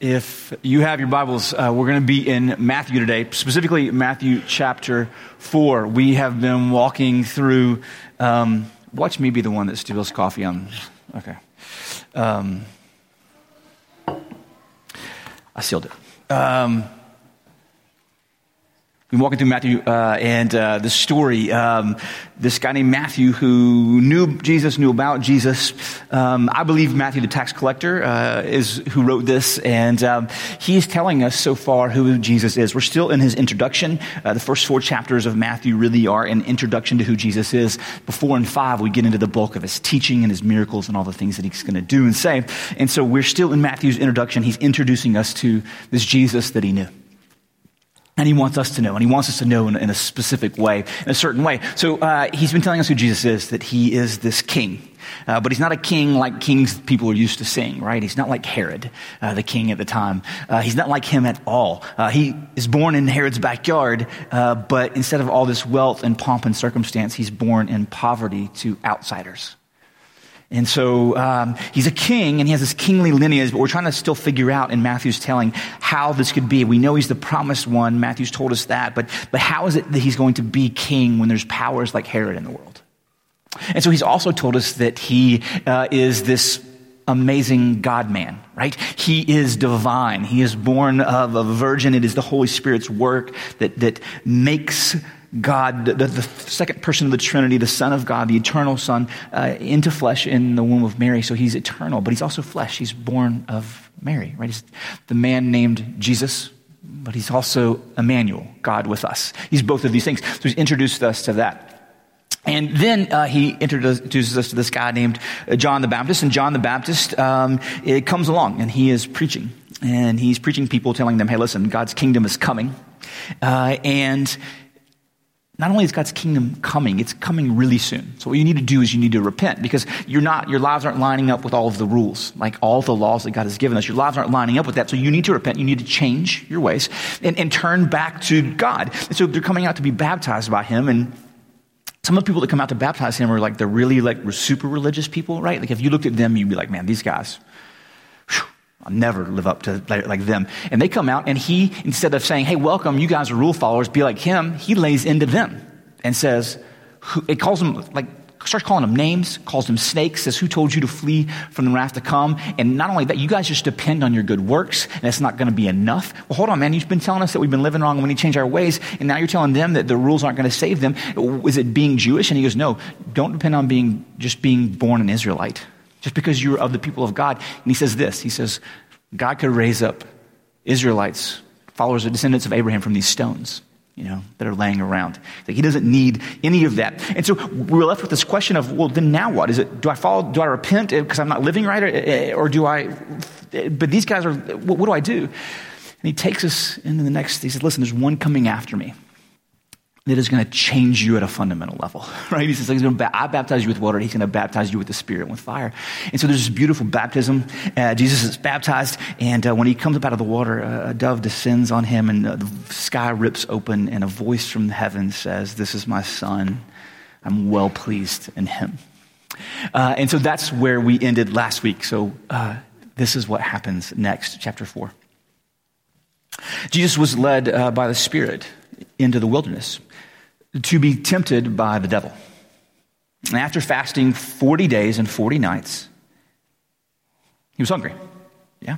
If you have your Bibles, we're going to be in Matthew today, specifically Matthew chapter 4. We have been walking through, watch me be the one that steals coffee on, okay. I sealed it. We've been walking through Matthew and the story. This guy named Matthew who knew Jesus, knew about Jesus. I believe Matthew the tax collector is who wrote this, and he is telling us so far who Jesus is. We're still in his introduction. The first four chapters of Matthew really are an introduction to who Jesus is. Before in 5, we get into the bulk of his teaching and his miracles and all the things that he's going to do and say. And so we're still in Matthew's introduction. He's introducing us to this Jesus that he knew. And he wants us to know, and he wants us to know in a specific way, in a certain way. So he's been telling us who Jesus is, that he is this king. But he's not a king like kings people are used to seeing, right? He's not like Herod, the king at the time. He's not like him at all. He is born in Herod's backyard, but instead of all this wealth and pomp and circumstance, he's born in poverty to outsiders. And so he's a king, and he has this kingly lineage, but we're trying to still figure out in Matthew's telling how this could be. We know he's the promised one. Matthew's told us that, but how is it that he's going to be king when there's powers like Herod in the world? And so he's also told us that he is this amazing God-man, right? He is divine. He is born of a virgin. It is the Holy Spirit's work that makes God, the second person of the Trinity, the Son of God, the eternal Son, into flesh in the womb of Mary. So he's eternal, but he's also flesh. He's born of Mary, right? He's the man named Jesus, but he's also Emmanuel, God with us. He's both of these things. So he's introduced us to that. And then he introduces us to this guy named John the Baptist. And John the Baptist it comes along, and he is preaching. And he's preaching people, telling them, hey, listen, God's kingdom is coming. And not only is God's kingdom coming, it's coming really soon. So what you need to do is you need to repent, because your lives aren't lining up with all of the rules, like all the laws that God has given us. Your lives aren't lining up with that. So you need to repent. You need to change your ways and turn back to God. And so they're coming out to be baptized by him, and some of the people that come out to baptize him are like, they're really like super religious people, right? Like if you looked at them, you'd be like, man, these guys, whew, I'll never live up to like them. And they come out, and he, instead of saying, hey, welcome, you guys are rule followers, be like him, he lays into them and says, it calls them, like, starts calling them names, calls them snakes, says, who told you to flee from the wrath to come? And not only that, you guys just depend on your good works, and it's not going to be enough. Well, hold on, man, you've been telling us that we've been living wrong, and we need to change our ways, and now you're telling them that the rules aren't going to save them. Is it being Jewish? And he goes, no, don't depend on being born an Israelite. Just because you're of the people of God. And he says this, he says, God could raise up Israelites, followers or descendants of Abraham from these stones, that are laying around. Like, he doesn't need any of that. And so we're left with this question of, well, then now what? Is it, do I follow, do I repent because I'm not living right? Or do I, but these guys are, what do I do? And he takes us into the next, he says, listen, there's one coming after me that is going to change you at a fundamental level, right? He says, I baptize you with water. He's going to baptize you with the Spirit and with fire. And so there's this beautiful baptism. Jesus is baptized, and when he comes up out of the water, a dove descends on him, and the sky rips open, and a voice from heaven says, this is my Son. I'm well pleased in him. And so that's where we ended last week. So this is what happens next, chapter 4. Jesus was led by the Spirit into the wilderness to be tempted by the devil. And after fasting 40 days and 40 nights, he was hungry. Yeah.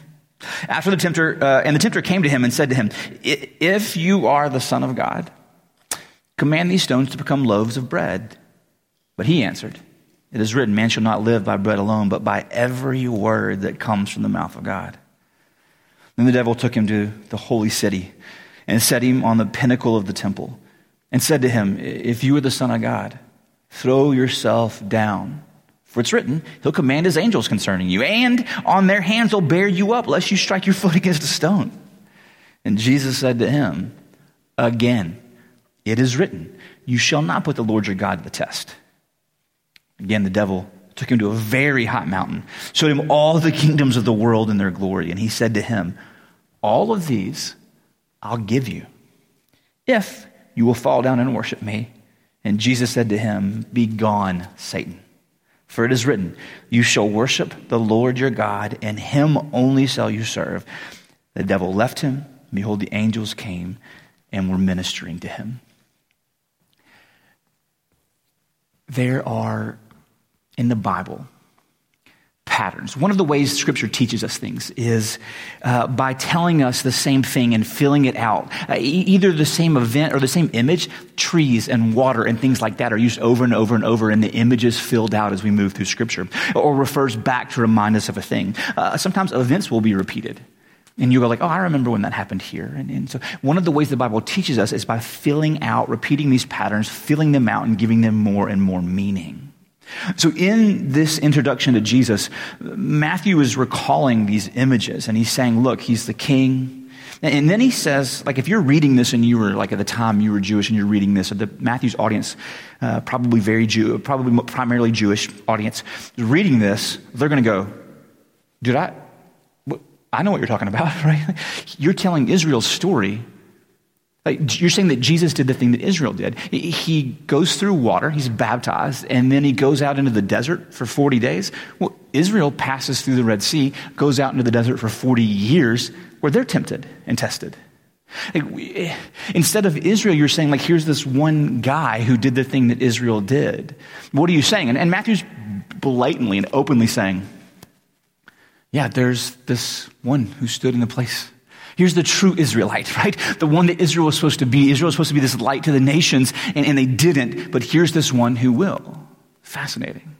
After the tempter, the tempter came to him and said to him, if you are the Son of God, command these stones to become loaves of bread. But he answered, it is written, man shall not live by bread alone, but by every word that comes from the mouth of God. Then the devil took him to the holy city and set him on the pinnacle of the temple, and said to him, if you are the Son of God, throw yourself down. For it's written, he'll command his angels concerning you, and on their hands they'll bear you up, lest you strike your foot against a stone. And Jesus said to him, again, it is written, you shall not put the Lord your God to the test. Again, the devil took him to a very high mountain, showed him all the kingdoms of the world and their glory. And he said to him, all of these I'll give you, if you will fall down and worship me. And Jesus said to him, be gone, Satan. For it is written, you shall worship the Lord your God, and him only shall you serve. The devil left him, and behold, the angels came and were ministering to him. There are, in the Bible, patterns. One of the ways Scripture teaches us things is by telling us the same thing and filling it out. Either the same event or the same image, trees and water and things like that are used over and over and over, and the image is filled out as we move through Scripture, or refers back to remind us of a thing. Sometimes events will be repeated, and you go like, oh, I remember when that happened here. And so one of the ways the Bible teaches us is by filling out, repeating these patterns, filling them out and giving them more and more meaning. So in this introduction to Jesus, Matthew is recalling these images, and he's saying, look, he's the king. And then he says, like, if you're reading this and you were, like, at the time you were Jewish and you're reading this, or the Matthew's audience, primarily Jewish audience, reading this, they're going to go, dude, I know what you're talking about, right? You're telling Israel's story. Like, you're saying that Jesus did the thing that Israel did. He goes through water, he's baptized, and then he goes out into the desert for 40 days. Well, Israel passes through the Red Sea, goes out into the desert for 40 years, where they're tempted and tested. Like, instead of Israel, you're saying, like, here's this one guy who did the thing that Israel did. What are you saying? And Matthew's blatantly and openly saying, yeah, there's this one who stood in the place. Here's the true Israelite, right? The one that Israel was supposed to be. Israel was supposed to be this light to the nations, and they didn't, but here's this one who will. Fascinating.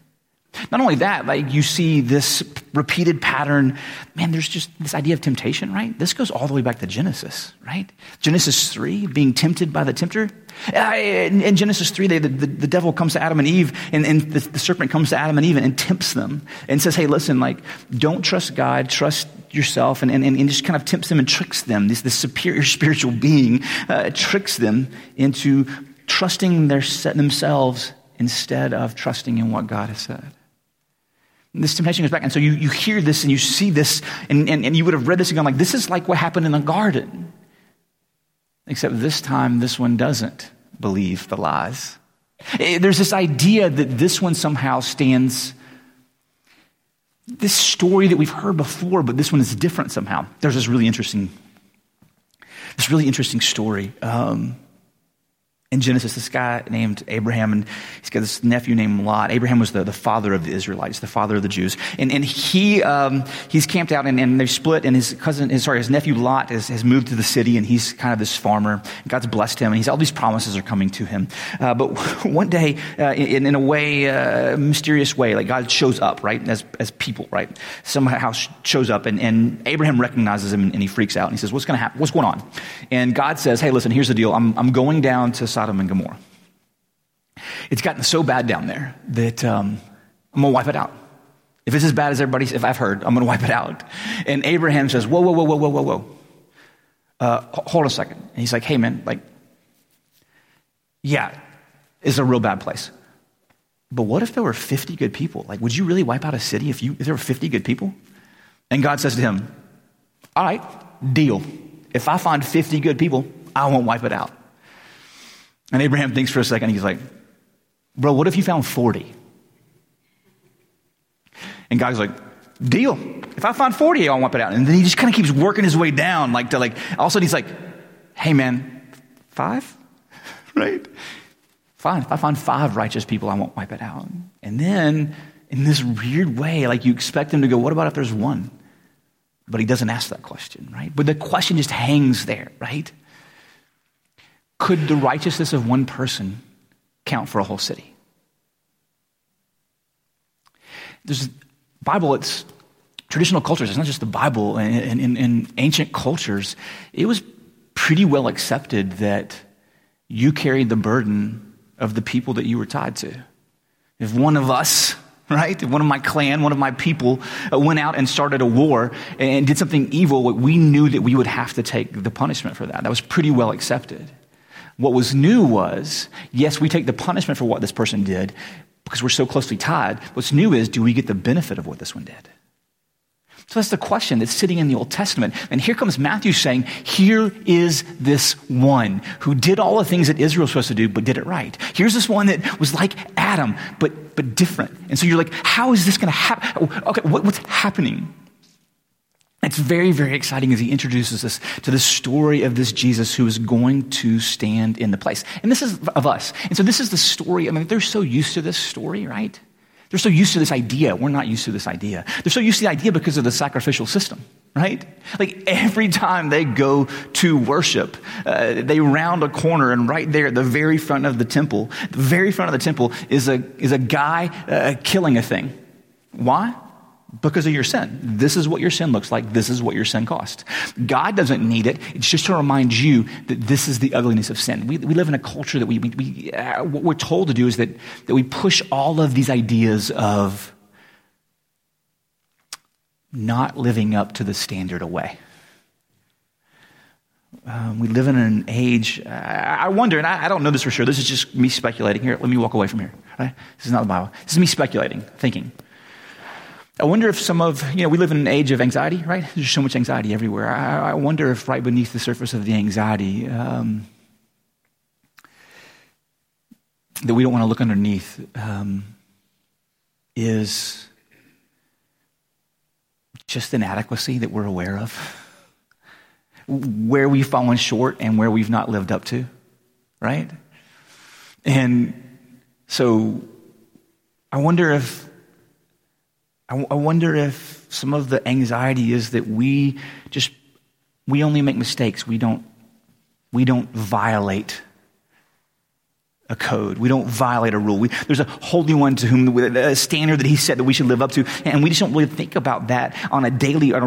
Not only that, like, you see this repeated pattern. Man, there's just this idea of temptation, right? This goes all the way back to Genesis, right? Genesis 3, being tempted by the tempter. In Genesis 3, the devil comes to Adam and Eve, and the serpent comes to Adam and Eve and tempts them and says, hey, listen, like, don't trust God, trust yourself, and just kind of tempts them and tricks them. This superior spiritual being tricks them into trusting themselves instead of trusting in what God has said. This temptation goes back. And so you hear this and you see this, and you would have read this and gone like, this is like what happened in the garden. Except this time, this one doesn't believe the lies. There's this idea that this one somehow stands, this story that we've heard before, but this one is different somehow. There's this really interesting story. In Genesis, this guy named Abraham, and he's got this nephew named Lot. Abraham was the father of the Israelites, the father of the Jews. And he's camped out, and they've split, and his nephew Lot has moved to the city, and he's kind of this farmer. God's blessed him, and all these promises are coming to him. But one day, in a mysterious way, like, God shows up, right, as people, right? Somehow shows up, and Abraham recognizes him, and he freaks out, and he says, what's going to happen? What's going on? And God says, hey, listen, here's the deal. I'm going down to Sodom and Gomorrah. It's gotten so bad down there that I'm going to wipe it out. If it's as bad as everybody, if I've heard, I'm going to wipe it out. And Abraham says, whoa. Hold a second. And he's like, hey, man, like, yeah, it's a real bad place. But what if there were 50 good people? Like, would you really wipe out a city if there were 50 good people? And God says to him, all right, deal. If I find 50 good people, I won't wipe it out. And Abraham thinks for a second. He's like, bro, what if you found 40? And God's like, deal. If I find 40, I'll wipe it out. And then he just kind of keeps working his way down. All of a sudden he's like, hey, man, 5? Right? Fine. If I find 5 righteous people, I won't wipe it out. And then in this weird way, like, you expect him to go, what about if there's 1? But he doesn't ask that question, right? But the question just hangs there, right? Could the righteousness of one person count for a whole city? There's Bible, it's traditional cultures. It's not just the Bible. In ancient cultures, it was pretty well accepted that you carried the burden of the people that you were tied to. If one of us, right, if one of my clan, one of my people went out and started a war and did something evil, we knew that we would have to take the punishment for that. That was pretty well accepted. What was new was, yes, we take the punishment for what this person did because we're so closely tied. What's new is, do we get the benefit of what this one did? So that's the question that's sitting in the Old Testament. And here comes Matthew saying, here is this one who did all the things that Israel was supposed to do, but did it right. Here's this one that was like Adam, but different. And so you're like, how is this going to happen? Okay, what's happening? It's very, very exciting as he introduces us to the story of this Jesus who is going to stand in the place. And this is of us. And so this is the story. I mean, they're so used to this story, right? They're so used to this idea. We're not used to this idea. They're so used to the idea because of the sacrificial system, right? Like every time they go to worship, they round a corner, and right there at the very front of the temple, is a guy killing a thing. Why? Because of your sin. This is what your sin looks like. This is what your sin cost. God doesn't need it. It's just to remind you that this is the ugliness of sin. We live in a culture that we what we're told to do is that we push all of these ideas of not living up to the standard away. We live in an age, I wonder, and I don't know this for sure. This is just me speculating. Here, let me walk away from here. Right? This is not the Bible. This is me speculating, thinking. I wonder if we live in an age of anxiety, right? There's so much anxiety everywhere. I wonder if right beneath the surface of the anxiety, that we don't want to look underneath, is just inadequacy that we're aware of, where we've fallen short and where we've not lived up to, right? And so I wonder if some of the anxiety is that we only make mistakes. We don't violate a code. We don't violate a rule. There's a holy one to whom a standard that he said that we should live up to, and we just don't really think about that on a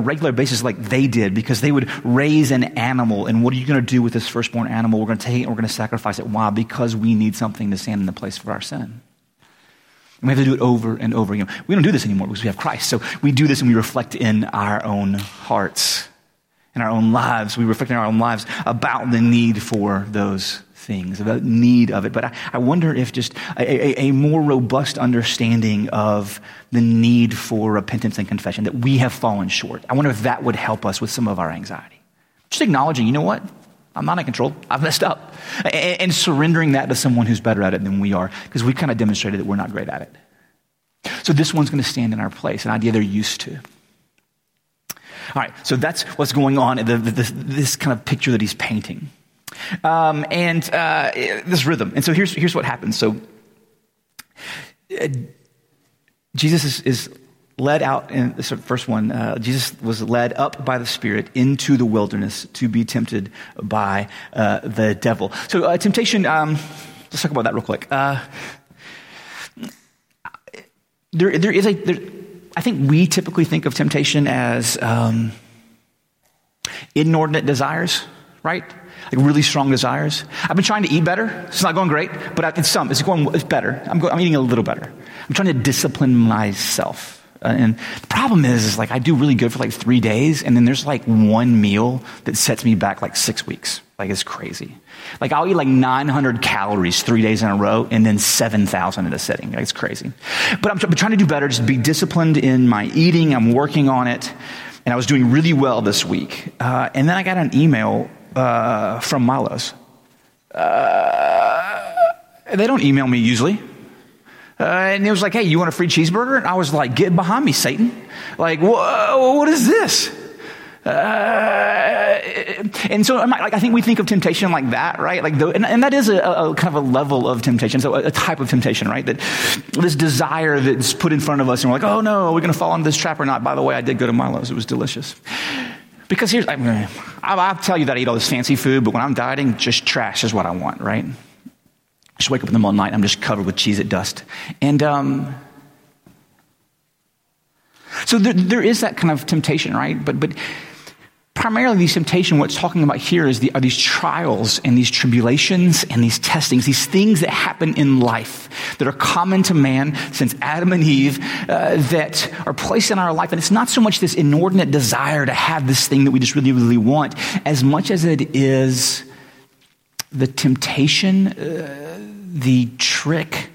regular basis like they did, because they would raise an animal, and what are you going to do with this firstborn animal? We're going to take it and we're going to sacrifice it. Why? Because we need something to stand in the place for our sin. And we have to do it over and over again. We don't do this anymore because we have Christ. So we do this and we reflect in our own hearts, in our own lives. We reflect in our own lives about the need for those things, about the need of it. But I wonder if just a more robust understanding of the need for repentance and confession, that we have fallen short. I wonder if that would help us with some of our anxiety. Just acknowledging, you know what? I'm not in control. I've messed up. And surrendering that to someone who's better at it than we are, because we kind of demonstrated that we're not great at it. So this one's going to stand in our place, an idea they're used to. All right, so that's what's going on in this kind of picture that he's painting. This rhythm. And so here's what happens. So Jesus is led out, in this first one, Jesus was led up by the Spirit into the wilderness to be tempted by the devil. So temptation, let's talk about that real quick. I think we typically think of temptation as inordinate desires, right? Like really strong desires. I've been trying to eat better. It's not going great, but it's better. I'm eating a little better. I'm trying to discipline myself. And the problem is like I do really good for like 3 days, and then there's like one meal that sets me back like 6 weeks. Like it's crazy. Like I'll eat like 900 calories 3 days in a row, and then 7,000 in a sitting. Like it's crazy. But I'm trying to do better, just be disciplined in my eating. I'm working on it, and I was doing really well this week. And then I got an email from Milos. They don't email me usually. And it was like, hey, you want a free cheeseburger? And I was like, get behind me, Satan. Like, whoa, what is this? And so I think we think of temptation like that, right? Like, and that is a kind of a level of temptation, so a type of temptation, right? That this desire that's put in front of us, and we're like, oh no, are we going to fall into this trap or not? By the way, I did go to Milo's. It was delicious. Because I'll tell you that I eat all this fancy food, but when I'm dieting, just trash is what I want, right? Just wake up in the middle of the night, and I'm just covered with Cheez-It dust. And so there is that kind of temptation, right? But primarily these temptation, what's talking about here is are these trials and these tribulations and these testings, these things that happen in life that are common to man since Adam and Eve, that are placed in our life. And it's not so much this inordinate desire to have this thing that we just really, really want, as much as it is the temptation, the trick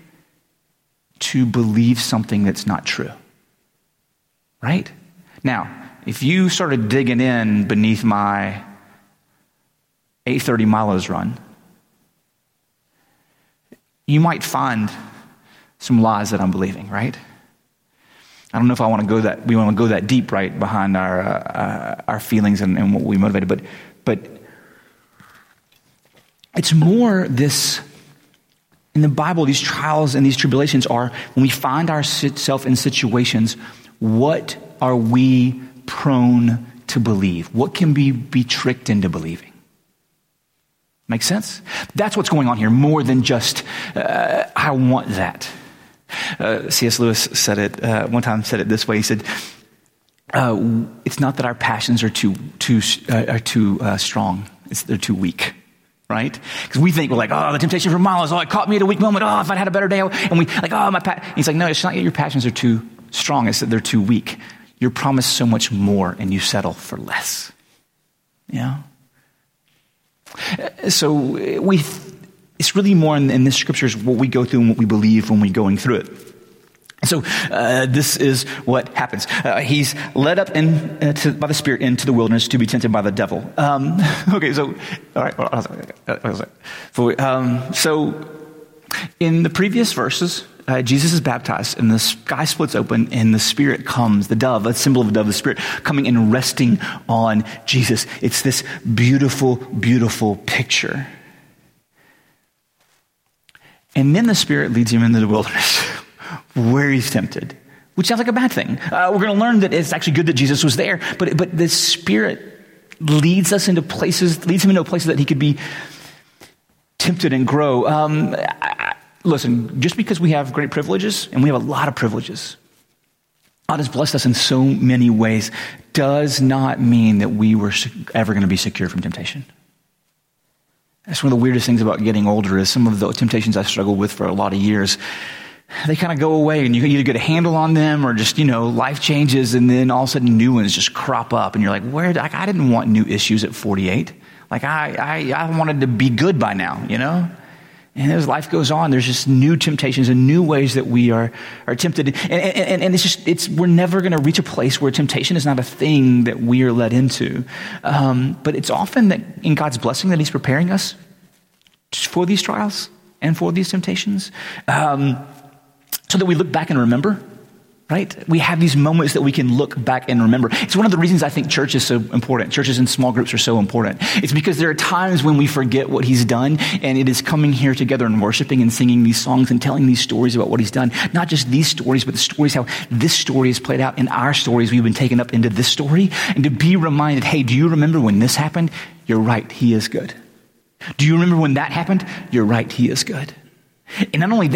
to believe something that's not true, right? Now, if you started digging in beneath my 8:30 Milo's run, you might find some lies that I'm believing, right? I don't know if I want to go that we want to go that deep right behind our feelings and what we motivated, but it's more this. In the Bible, these trials and these tribulations are when we find ourselves in situations. What are we prone to believe? What can we be tricked into believing? Make sense? That's what's going on here, more than just I want that. C.S. Lewis said it one time. Said it this way. He said, "It's not that our passions are too strong; they're too weak." Right? Because we think we're like, oh, the temptation for miles. Oh, it caught me at a weak moment. Oh, if I'd had a better day. And we like, oh, my passion. He's like, no, it's not that your passions are too strong. It's that they're too weak. You're promised so much more and you settle for less. Yeah. So it's really more in this scripture is what we go through and what we believe when we're going through it. So this is what happens. He's led up by the Spirit into the wilderness to be tempted by the devil. So in the previous verses, Jesus is baptized and the sky splits open and the Spirit comes, the dove, a symbol of the dove, the Spirit coming and resting on Jesus. It's this beautiful, beautiful picture. And then the Spirit leads him into the wilderness. Where he's tempted, which sounds like a bad thing. We're going to learn that it's actually good that Jesus was there, but the Spirit leads him into places that he could be tempted and grow. Listen, just because we have great privileges, and we have a lot of privileges, God has blessed us in so many ways, does not mean that we were ever going to be secure from temptation. That's one of the weirdest things about getting older is some of the temptations I struggled with for a lot of years. They kind of go away and you either get a handle on them or just, life changes and then all of a sudden new ones just crop up and you're like, I didn't want new issues at 48. Like I wanted to be good by now, And as life goes on, there's just new temptations and new ways that we are tempted. And we're never going to reach a place where temptation is not a thing that we are led into. But it's often that in God's blessing that he's preparing us for these trials and for these temptations. So that we look back and remember, right? We have these moments that we can look back and remember. It's one of the reasons I think church is so important. Churches and small groups are so important. It's because there are times when we forget what he's done, and it is coming here together and worshiping and singing these songs and telling these stories about what he's done. Not just these stories, but the stories, how this story is played out in our stories. We've been taken up into this story. And to be reminded, hey, do you remember when this happened? You're right, he is good. Do you remember when that happened? You're right, he is good. And not only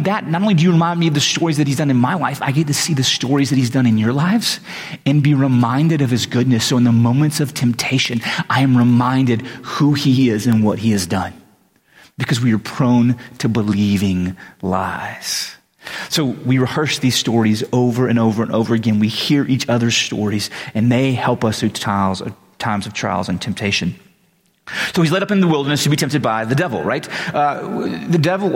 do you remind me of the stories that he's done in my life, I get to see the stories that he's done in your lives and be reminded of his goodness. So in the moments of temptation, I am reminded who he is and what he has done because we are prone to believing lies. So we rehearse these stories over and over and over again. We hear each other's stories and they help us through times of trials and temptation. So he's led up in the wilderness to be tempted by the devil, right? The devil,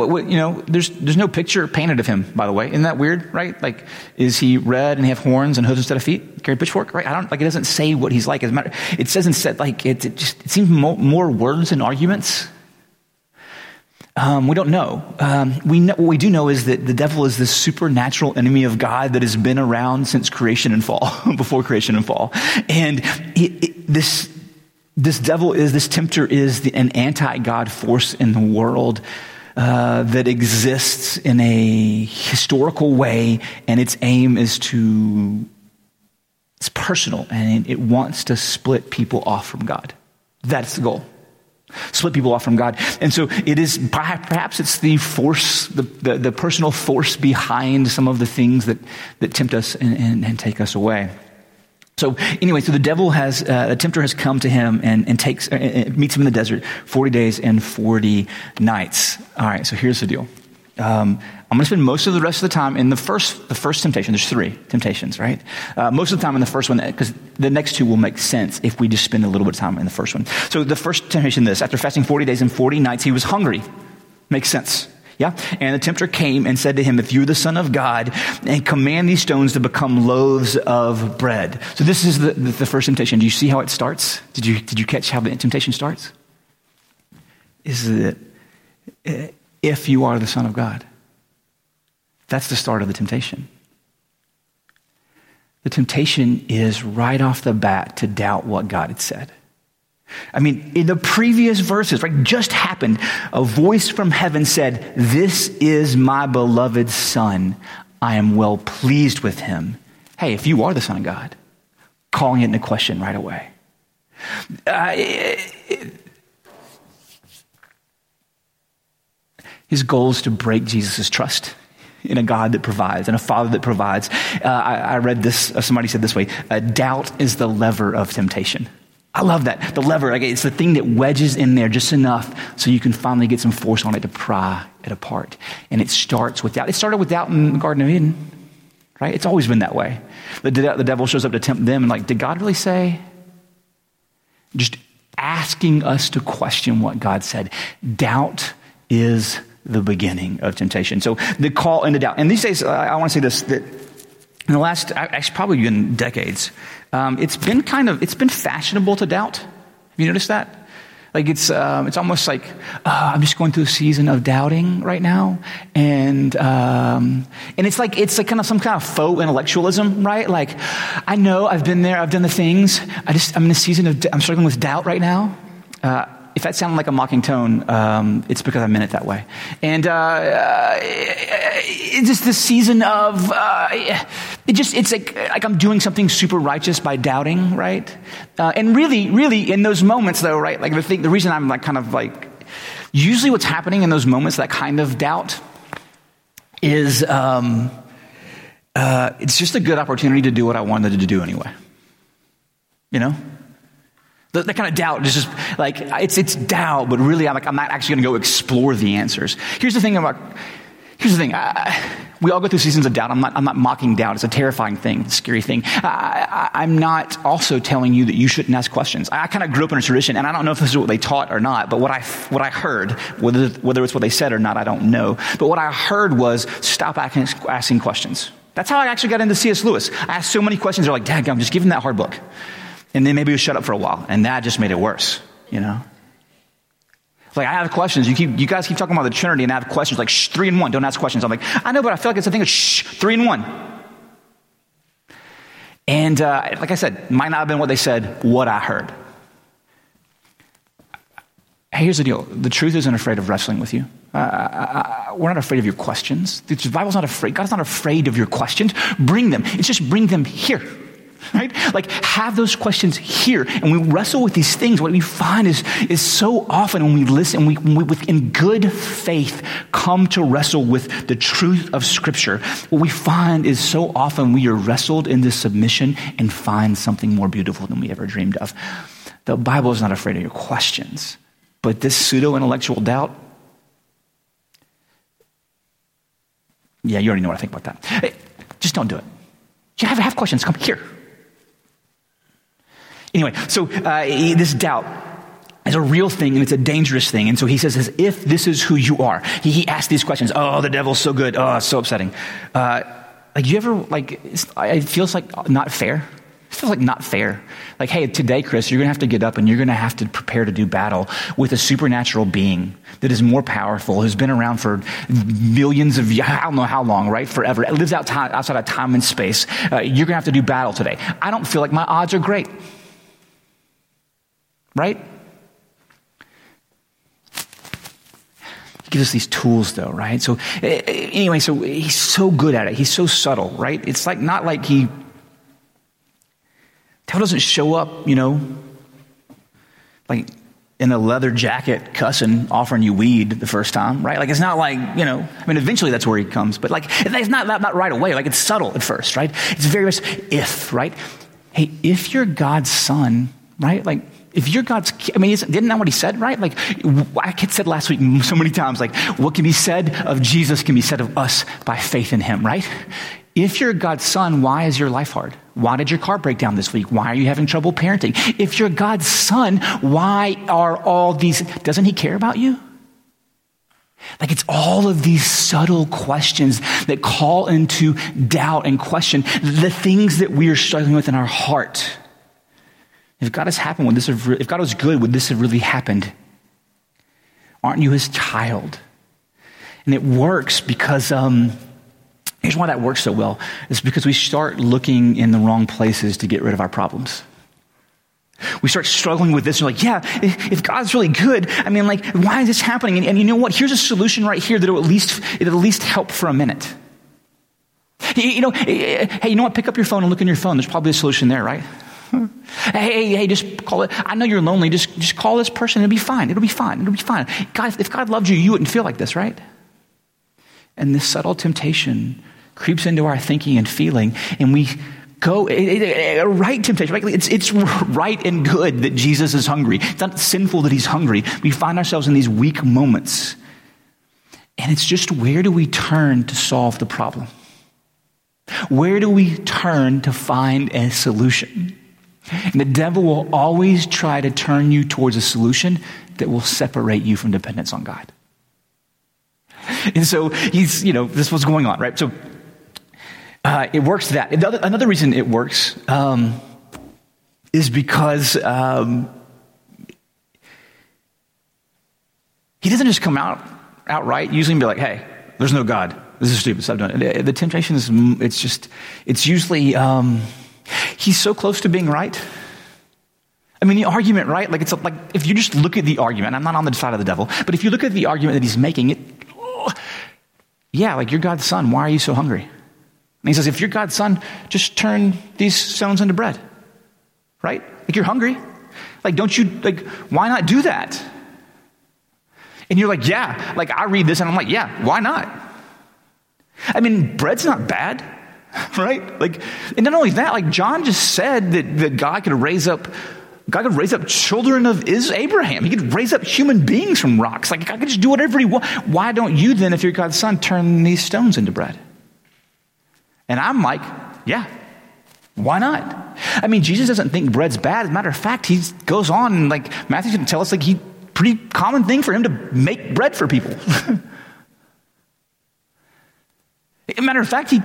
there's no picture painted of him, by the way. Isn't that weird, right? Like, is he red and have horns and hooves instead of feet? Carry a pitchfork, right? It doesn't say what he's like. As a matter, it says instead, it seems more words and arguments. We don't know. What we do know is that the devil is this supernatural enemy of God that has been around since creation and fall, before creation and fall. And this tempter is an anti-God force in the world that exists in a historical way, and its aim it's personal, and it wants to split people off from God. That's the goal. Split people off from God. And so it is, perhaps it's the force, the personal force behind some of the things that tempt us and take us away. So anyway, so the devil the tempter has come to him and meets him in the desert 40 days and 40 nights. All right, so here's the deal. I'm going to spend most of the rest of the time in the first temptation. There's three temptations, right? Most of the time in the first one, because the next two will make sense if we just spend a little bit of time in the first one. So the first temptation, after fasting 40 days and 40 nights, he was hungry. Makes sense. Yeah, and the tempter came and said to him, if you're the Son of God, and command these stones to become loaves of bread. So this is the first temptation. Do you see how it starts? Did you catch how the temptation starts? Is it, if you are the Son of God? That's the start of the temptation. The temptation is right off the bat to doubt what God had said. I mean, in the previous verses, right, just happened, a voice from heaven said, "This is my beloved son. I am well pleased with him." Hey, if you are the son of God, calling it into question right away. His goal is to break Jesus' trust in a God that provides, and a father that provides. I read this, somebody said this way, doubt is the lever of temptation. I love that. The lever, like, it's the thing that wedges in there just enough so you can finally get some force on it to pry it apart. And it starts with doubt. It started with doubt in the Garden of Eden, right? It's always been that way. The devil shows up to tempt them and like, did God really say? Just asking us to question what God said. Doubt is the beginning of temptation. So the call into doubt. And these days, I want to say this, that in the last, actually probably been decades, it's been fashionable to doubt. Have you noticed that? Like it's almost like, I'm just going through a season of doubting right now. And it's like kind of some kind of faux intellectualism, right? Like, I know I've been there, I've done the things. I'm in a season of, I'm struggling with doubt right now. If that sounded like a mocking tone, it's because I meant it that way. And it's just this season of, it's like I'm doing something super righteous by doubting, right? And really, really in those moments though, right? Like the reason I'm like kind of like, usually what's happening in those moments, that kind of doubt is, it's just a good opportunity to do what I wanted to do anyway, you know? That kind of doubt is just like, it's doubt, but really I'm not actually going to go explore the answers. Here's the thing. We all go through seasons of doubt. I'm not mocking doubt. It's a terrifying thing, it's a scary thing. I'm not also telling you that you shouldn't ask questions. I kind of grew up in a tradition, and I don't know if this is what they taught or not, but what I heard, whether it's what they said or not, I don't know. But what I heard was stop asking questions. That's how I actually got into C.S. Lewis. I asked so many questions. They're like, "Dad, I'm just giving that hard book." And then maybe you shut up for a while, and that just made it worse, you know? Like, I have questions. You guys keep talking about the Trinity, and I have questions. Like, shh, 3 in 1, don't ask questions. I'm like, I know, but I feel like it's a thing of shh, 3 in 1. And like I said, might not have been what they said, what I heard. Hey, here's the deal. The truth isn't afraid of wrestling with you. We're not afraid of your questions. The Bible's not afraid. God's not afraid of your questions. Bring them. It's just bring them here. Right? Like, have those questions here. And we wrestle with these things. What we find is so often when we listen, we within good faith come to wrestle with the truth of Scripture. What we find is so often we are wrestled into submission and find something more beautiful than we ever dreamed of. The Bible is not afraid of your questions. But this pseudo-intellectual doubt, yeah, you already know what I think about that. Hey, just don't do it. You have questions, come here. Anyway, so this doubt is a real thing, and it's a dangerous thing. And so he says, if this is who you are, he asks these questions. Oh, the devil's so good. Oh, it's so upsetting. Like, you ever, like, it feels like not fair. It feels like not fair. Like, hey, today, Chris, you're going to have to get up and you're going to have to prepare to do battle with a supernatural being that is more powerful, who's been around for millions of years, I don't know how long, right? Forever. It lives outside of time and space. You're going to have to do battle today. I don't feel like my odds are great. Right? He gives us these tools, though, right? So anyway, so he's so good at it. He's so subtle, right? It's like not like he... Devil doesn't show up, you know, like in a leather jacket cussing, offering you weed the first time, right? Like, it's not like, you know, I mean, eventually that's where he comes, but like, it's not right away. Like, it's subtle at first, right? It's very much if, right? Hey, if you're God's son, right? Like, if you're God's kid, I mean, isn't that what he said, right? Like, I said last week so many times, like, what can be said of Jesus can be said of us by faith in him, right? If you're God's son, why is your life hard? Why did your car break down this week? Why are you having trouble parenting? If you're God's son, why are all these, doesn't he care about you? Like, it's all of these subtle questions that call into doubt and question the things that we are struggling with in our heart. If God was good, would this have really happened? Aren't you his child? And it works because Here's why that works so well. It's because we start looking in the wrong places to get rid of our problems. We start struggling with this. And we're like, yeah, if God's really good, I mean, like, why is this happening? And you know what? Here's a solution right here that it'll at least help for a minute. Hey, you know what? Pick up your phone and look in your phone. There's probably a solution there, right? Hey, just call it. I know you're lonely. Just call this person. It'll be fine. It'll be fine. It'll be fine. God, if God loved you, you wouldn't feel like this, right? And this subtle temptation creeps into our thinking and feeling, and we go, right temptation. It's right and good that Jesus is hungry. It's not sinful that he's hungry. We find ourselves in these weak moments, and it's just, where do we turn to solve the problem? Where do we turn to find a solution? And the devil will always try to turn you towards a solution that will separate you from dependence on God. And so he's, this is what's going on, right? So it works that. Another reason it works is because he doesn't just come outright, usually, and be like, hey, there's no God. This is stupid. Stop doing it. The temptation is, it's usually, he's so close to being right. I mean, the argument, right? Like, it's like if you just look at the argument, I'm not on the side of the devil, but if you look at the argument that he's making, yeah, like, you're God's son. Why are you so hungry? And he says, if you're God's son, just turn these stones into bread, right? Like, you're hungry. Like, don't you, like, why not do that? And you're like, yeah, like, I read this and I'm like, yeah, why not? I mean, bread's not bad, right? Like, and not only that, like, John just said that God could raise up children of Abraham. He could raise up human beings from rocks. Like, God could just do whatever he wants. Why don't you then, if you're God's son, turn these stones into bread? And I'm like, yeah, why not? I mean, Jesus doesn't think bread's bad. As a matter of fact, he goes on and, like, Matthew's going to tell us, like, he pretty common thing for him to make bread for people. As a matter of fact, he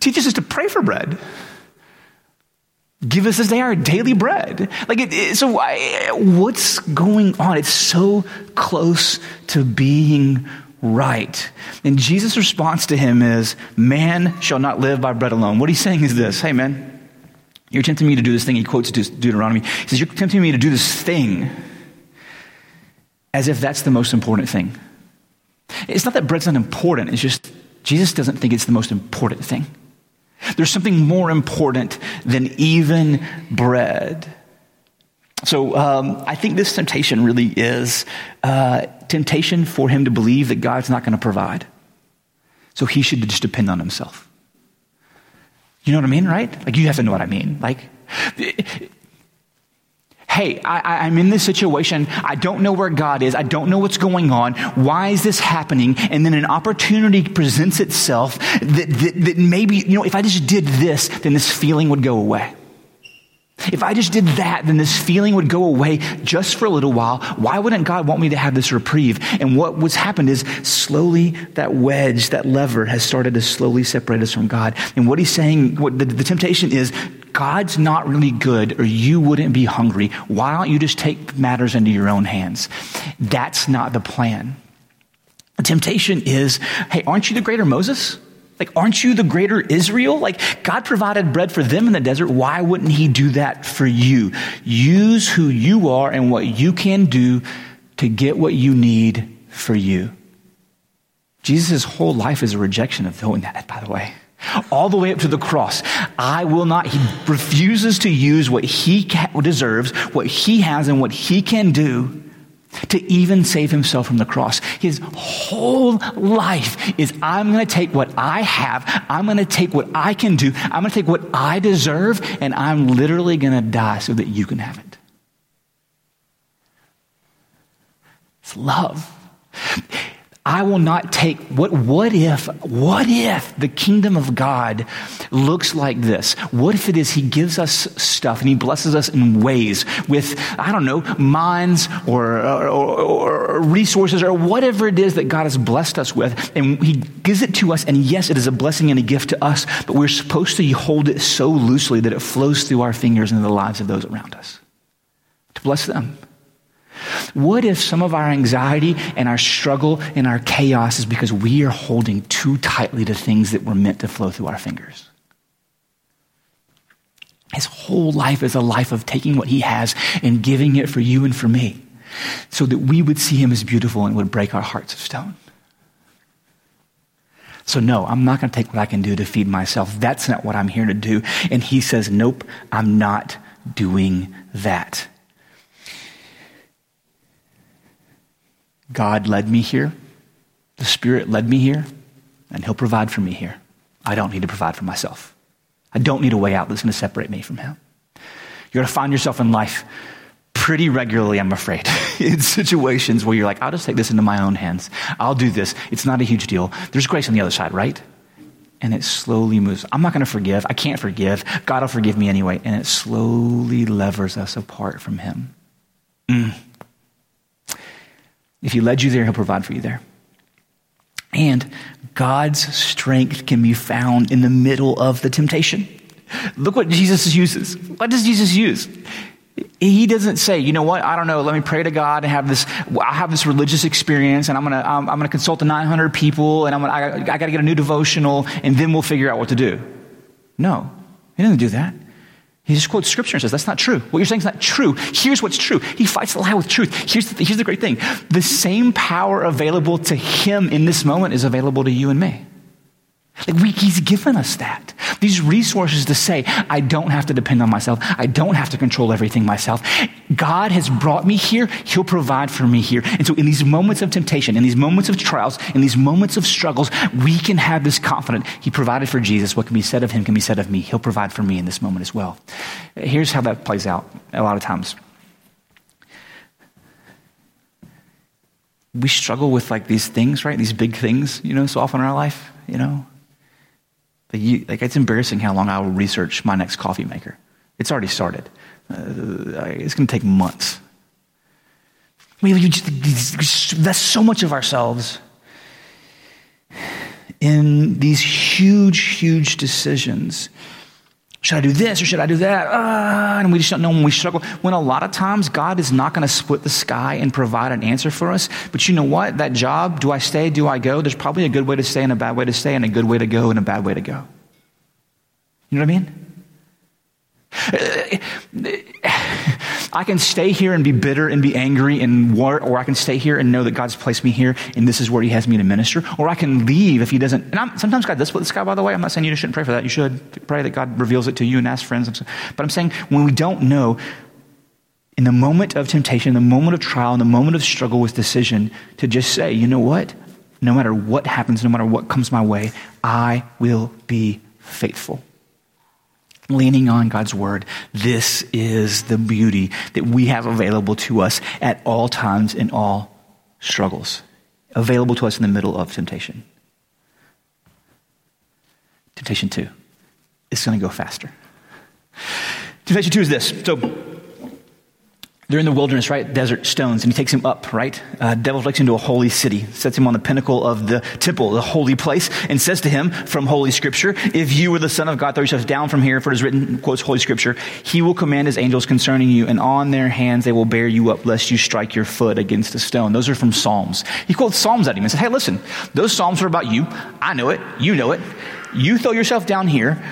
teaches us to pray for bread. Give us as they are daily bread. Like, what's going on? It's so close to being right. And Jesus' response to him is, man shall not live by bread alone. What he's saying is this: hey, man, you're tempting me to do this thing. He quotes Deuteronomy. He says, you're tempting me to do this thing as if that's the most important thing. It's not that bread's not important. It's just Jesus doesn't think it's the most important thing. There's something more important than even bread. So I think this temptation really is temptation for him to believe that God's not going to provide. So he should just depend on himself. You know what I mean, right? Like, you have to know what I mean. Like, hey, I'm in this situation. I don't know where God is. I don't know what's going on. Why is this happening? And then an opportunity presents itself that maybe, if I just did this, then this feeling would go away. If I just did that, then this feeling would go away just for a little while. Why wouldn't God want me to have this reprieve? And what's happened is, slowly, that wedge, that lever has started to slowly separate us from God. And what he's saying, the temptation is, God's not really good, or you wouldn't be hungry. Why don't you just take matters into your own hands? That's not the plan. The temptation is, hey, aren't you the greater Moses? Like, aren't you the greater Israel? Like, God provided bread for them in the desert. Why wouldn't he do that for you? Use who you are and what you can do to get what you need for you. Jesus' whole life is a rejection of doing that, by the way. All the way up to the cross. I will not. He refuses to use what he deserves, what he has, and what he can do to even save himself from the cross. His whole life is, I'm going to take what I have, I'm going to take what I can do, I'm going to take what I deserve, and I'm literally going to die so that you can have it. It's love. I will not take, what if the kingdom of God looks like this? What if it is he gives us stuff and he blesses us in ways with, I don't know, minds or resources or whatever it is that God has blessed us with, and he gives it to us, and yes, it is a blessing and a gift to us, but we're supposed to hold it so loosely that it flows through our fingers into the lives of those around us to bless them. What if some of our anxiety and our struggle and our chaos is because we are holding too tightly to things that were meant to flow through our fingers? His whole life is a life of taking what he has and giving it for you and for me so that we would see him as beautiful and it would break our hearts of stone. So no, I'm not going to take what I can do to feed myself. That's not what I'm here to do. And he says, nope, I'm not doing that. God led me here. The Spirit led me here. And he'll provide for me here. I don't need to provide for myself. I don't need a way out that's going to separate me from him. You're going to find yourself in life pretty regularly, I'm afraid, in situations where you're like, I'll just take this into my own hands. I'll do this. It's not a huge deal. There's grace on the other side, right? And it slowly moves. I'm not going to forgive. I can't forgive. God will forgive me anyway. And it slowly levers us apart from him. If he led you there, he'll provide for you there. And God's strength can be found in the middle of the temptation. Look what Jesus uses. What does Jesus use? He doesn't say, you know what? I don't know. Let me pray to God and I'll have this religious experience, and I'm gonna consult the 900 people, and I got to get a new devotional, and then we'll figure out what to do. No, he doesn't do that. He just quotes scripture and says, that's not true. What you're saying is not true. Here's what's true. He fights the lie with truth. Here's the great thing. The same power available to him in this moment is available to you and me. He's given us that. These resources to say, I don't have to depend on myself. I don't have to control everything myself. God has brought me here. He'll provide for me here. And so in these moments of temptation, in these moments of trials, in these moments of struggles, we can have this confidence. He provided for Jesus. What can be said of him can be said of me. He'll provide for me in this moment as well. Here's how that plays out a lot of times. We struggle with these things, right? These big things, so often in our life, it's embarrassing how long I will research my next coffee maker. It's already started. It's going to take months. We that's so much of ourselves in these huge, huge decisions. Should I do this or should I do that? And we just don't know when we struggle. When a lot of times God is not going to split the sky and provide an answer for us. But you know what? That job, do I stay? Do I go? There's probably a good way to stay and a bad way to stay and a good way to go and a bad way to go. You know what I mean? I can stay here and be bitter and be angry and war, or I can stay here and know that God's placed me here and this is where he has me to minister, or I can leave if he doesn't. And sometimes God does split the sky, by the way. I'm not saying you shouldn't pray for that. You should pray that God reveals it to you and ask friends. But I'm saying when we don't know, in the moment of temptation, in the moment of trial, in the moment of struggle with decision, to just say, you know what? No matter what happens, no matter what comes my way, I will be faithful. Leaning on God's word. This is the beauty that we have available to us at all times in all struggles. Available to us in the middle of temptation. Temptation 2. It's going to go faster. Temptation 2 is this. So they're in the wilderness, right? Desert, stones, and he takes him up, right? Devil takes him to a holy city, sets him on the pinnacle of the temple, the holy place, and says to him from Holy Scripture, if you were the Son of God, throw yourself down from here, for it is written, quotes Holy Scripture, he will command his angels concerning you, and on their hands they will bear you up, lest you strike your foot against a stone. Those are from Psalms. He quotes Psalms at him and says, hey, listen, those Psalms are about you. I know it. You know it. You throw yourself down here.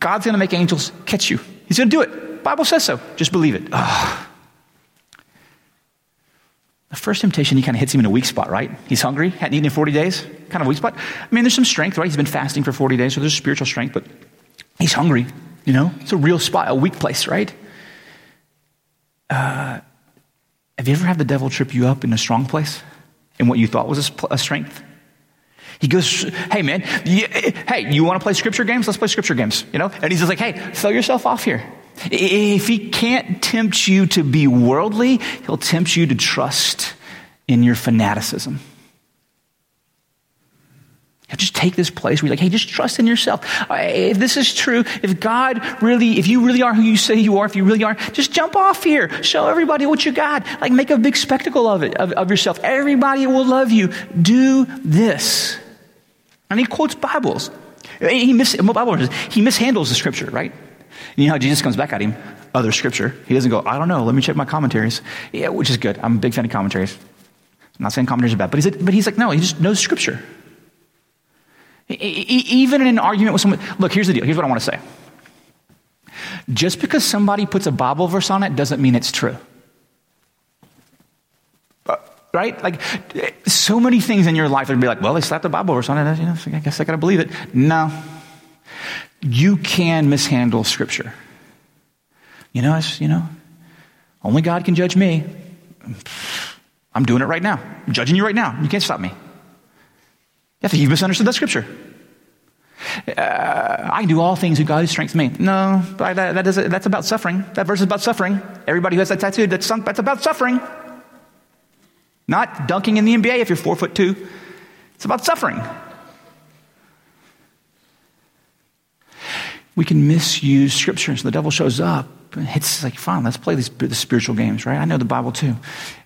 God's going to make angels catch you. He's going to do it. Bible says so. Just believe it. Ugh. The first temptation, he kind of hits him in a weak spot, right? He's hungry, hadn't eaten in 40 days, kind of a weak spot. I mean, there's some strength, right? He's been fasting for 40 days, so there's spiritual strength, but he's hungry, It's a real spot, a weak place, right? Have you ever had the devil trip you up in a strong place? In what you thought was a strength? He goes, hey, man, you want to play scripture games? Let's play scripture games, And he's just like, hey, throw yourself off here. If he can't tempt you to be worldly, he'll tempt you to trust in your fanaticism. He'll just take this place where you're like, hey, just trust in yourself. If this is true, if you really are who you say you are, if you really are, just jump off here. Show everybody what you got. Make a big spectacle of it, of yourself. Everybody will love you. Do this. And he quotes Bibles. He mishandles the scripture, right? You know how Jesus comes back at him. other scripture. He doesn't go, I don't know, let me check my commentaries. Yeah, which is good. I'm a big fan of commentaries. I'm not saying commentaries are bad, but he's like, no, he just knows scripture. Even in an argument with someone, look, here's the deal. Here's what I want to say. Just because somebody puts a Bible verse on it doesn't mean it's true. Right? Like, so many things in your life that would be like, well, they slapped a Bible verse on it. You know, I guess I got to believe it. No. You can mishandle scripture. You know, only God can judge me. I'm doing it right now. I'm judging you right now. You can't stop me. Yeah, you've misunderstood that scripture. I can do all things through God who strengthens me. No, that's about suffering. That verse is about suffering. Everybody who has that tattoo, that's about suffering. Not dunking in the NBA if you're 4'2". It's about suffering. We can misuse scripture, and so the devil shows up and it's like, fine, let's play the spiritual games, right? I know the Bible too.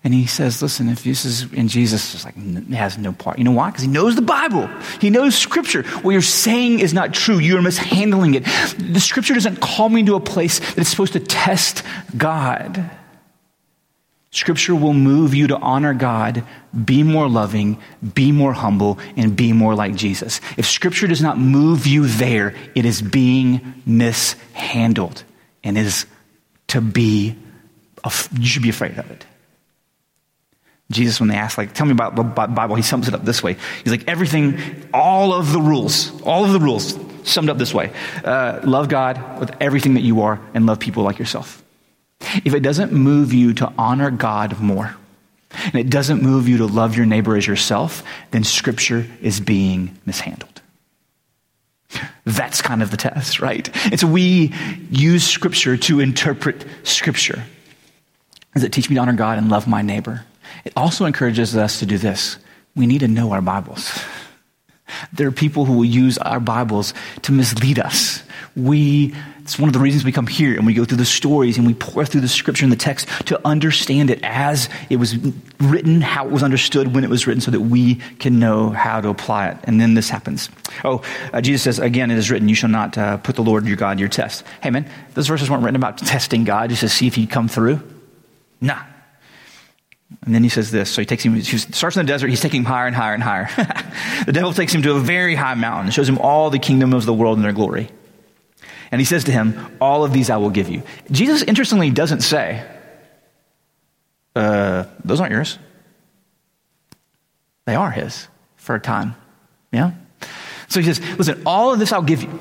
And he says, listen, if this is in Jesus, it's like, has no part. You know why? Because he knows the Bible. He knows scripture. What you're saying is not true. You are mishandling it. The scripture doesn't call me to a place that's supposed to test God. Scripture will move you to honor God, be more loving, be more humble, and be more like Jesus. If Scripture does not move you there, it is being mishandled and you should be afraid of it. Jesus, when they ask, like, tell me about the Bible, he sums it up this way. He's like, everything, all of the rules summed up this way. Love God with everything that you are and love people like yourself. If it doesn't move you to honor God more, and it doesn't move you to love your neighbor as yourself, then scripture is being mishandled. That's kind of the test, right? And so we use scripture to interpret scripture. Does it teach me to honor God and love my neighbor? It also encourages us to do this. We need to know our Bibles. There are people who will use our Bibles to mislead us. It's one of the reasons we come here and we go through the stories and we pour through the scripture and the text to understand it as it was written, how it was understood when it was written, so that we can know how to apply it. And then this happens. Jesus says, again, it is written, you shall not put the Lord your God to your test. Hey man, those verses weren't written about testing God just to see if he'd come through. Nah. And then he says this. So he takes him, he starts in the desert, he's taking him higher and higher and higher. The devil takes him to a very high mountain, shows him all the kingdom of the world and their glory. And he says to him, all of these I will give you. Jesus, interestingly, doesn't say, those aren't yours. They are his for a time. Yeah? So he says, listen, all of this I'll give you.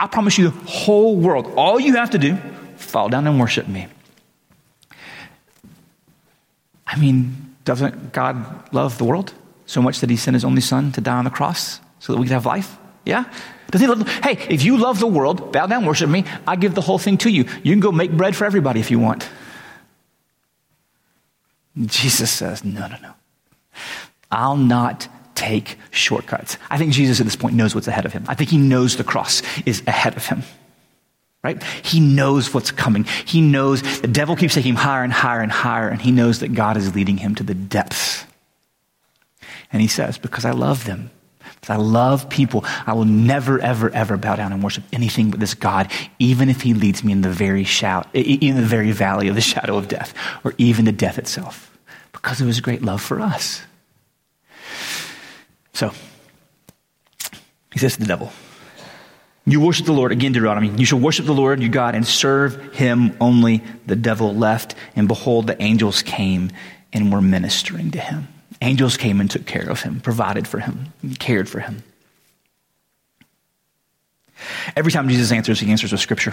I promise you the whole world. All you have to do, fall down and worship me. I mean, doesn't God love the world so much that he sent his only son to die on the cross so that we could have life? Yeah? Hey, if you love the world, bow down, worship me. I give the whole thing to you. You can go make bread for everybody if you want. Jesus says, no. I'll not take shortcuts. I think Jesus at this point knows what's ahead of him. I think he knows the cross is ahead of him. Right? He knows what's coming. He knows the devil keeps taking him higher and higher and higher, and he knows that God is leading him to the depths. And he says, because I love them, I love people, I will never, ever, ever bow down and worship anything but this God, even if he leads me in the very valley of the shadow of death, or even to death itself, because of his great love for us. So, he says to the devil, you worship the Lord, again, Deuteronomy, you shall worship the Lord your God and serve him only. The devil left, and behold, the angels came and were ministering to him. Angels came and took care of him, provided for him, cared for him. Every time Jesus answers, he answers with scripture.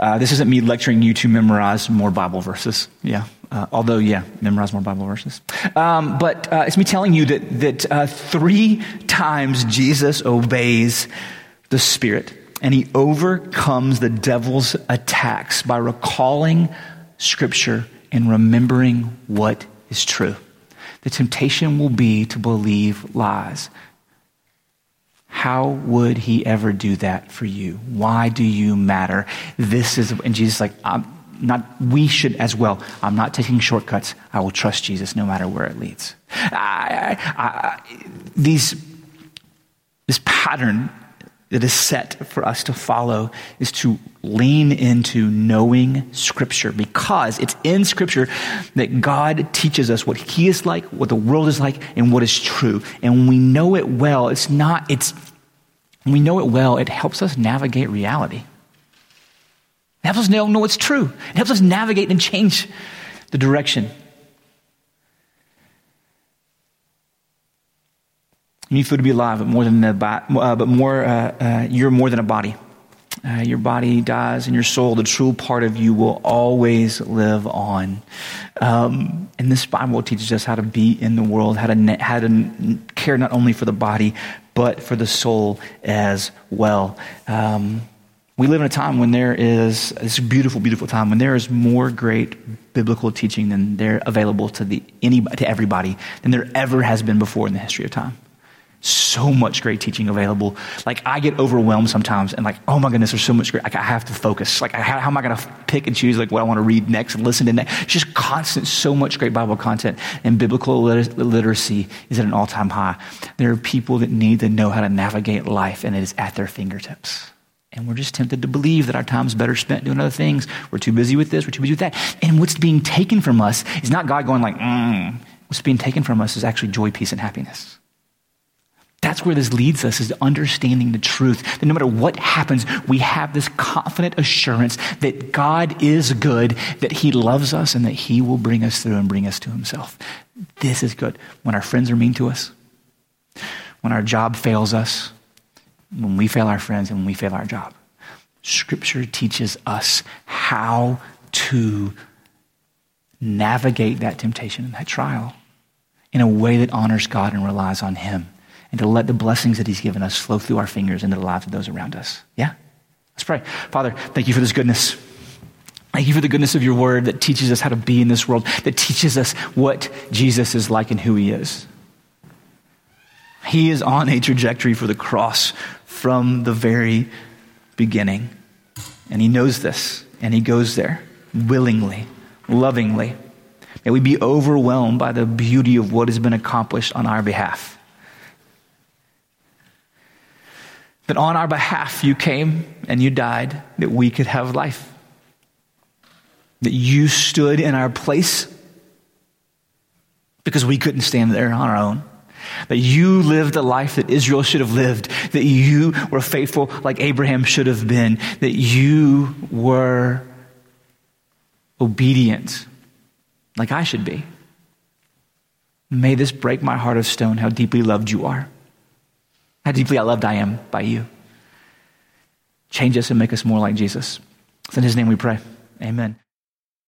This isn't me lecturing you to memorize more Bible verses. Yeah. Memorize more Bible verses. But it's me telling you that three times Jesus obeys the Spirit, and he overcomes the devil's attacks by recalling scripture and remembering what is true. The temptation will be to believe lies. How would he ever do that for you? Why do you matter? And Jesus is like, we should as well. I'm not taking shortcuts. I will trust Jesus no matter where it leads. This pattern that is set for us to follow is to lean into knowing Scripture, because it's in Scripture that God teaches us what He is like, what the world is like, and what is true. And when we know it well, we know it well, it helps us navigate reality. It helps us know what's true. It helps us navigate and change the direction. You need food to be alive, you're more than a body. Your body dies, and your soul, the true part of you, will always live on. And this Bible teaches us how to be in the world, how to care not only for the body, but for the soul as well. We live in a time when there is this beautiful, beautiful time when there is more great biblical teaching than there available to everybody than there ever has been before in the history of time. So much great teaching available. Like, I get overwhelmed sometimes, and like, oh my goodness, there's so much great. Like, I have to focus. Like, how am I going to pick and choose like what I want to read next and listen to next? It's just constant, so much great Bible content, and biblical literacy is at an all-time high. There are people that need to know how to navigate life, and it is at their fingertips. And we're just tempted to believe that our time's better spent doing other things. We're too busy with this. We're too busy with that. And what's being taken from us is not God going like, What's being taken from us is actually joy, peace, and happiness. That's where this leads us, is understanding the truth. That no matter what happens, we have this confident assurance that God is good, that He loves us, and that He will bring us through and bring us to Himself. This is good. When our friends are mean to us, when our job fails us, when we fail our friends, and when we fail our job. Scripture teaches us how to navigate that temptation and that trial in a way that honors God and relies on Him, and to let the blessings that He's given us flow through our fingers into the lives of those around us. Yeah? Let's pray. Father, thank You for this goodness. Thank You for the goodness of Your word that teaches us how to be in this world, that teaches us what Jesus is like and who He is. He is on a trajectory for the cross from the very beginning. And He knows this, and He goes there willingly, lovingly. May we be overwhelmed by the beauty of what has been accomplished on our behalf. That on our behalf You came and You died, that we could have life. That You stood in our place because we couldn't stand there on our own. That You lived a life that Israel should have lived. That You were faithful like Abraham should have been. That You were obedient like I should be. May this break my heart of stone, how deeply loved You are. How deeply I loved I am by You. Change us and make us more like Jesus. It's in His name we pray. Amen.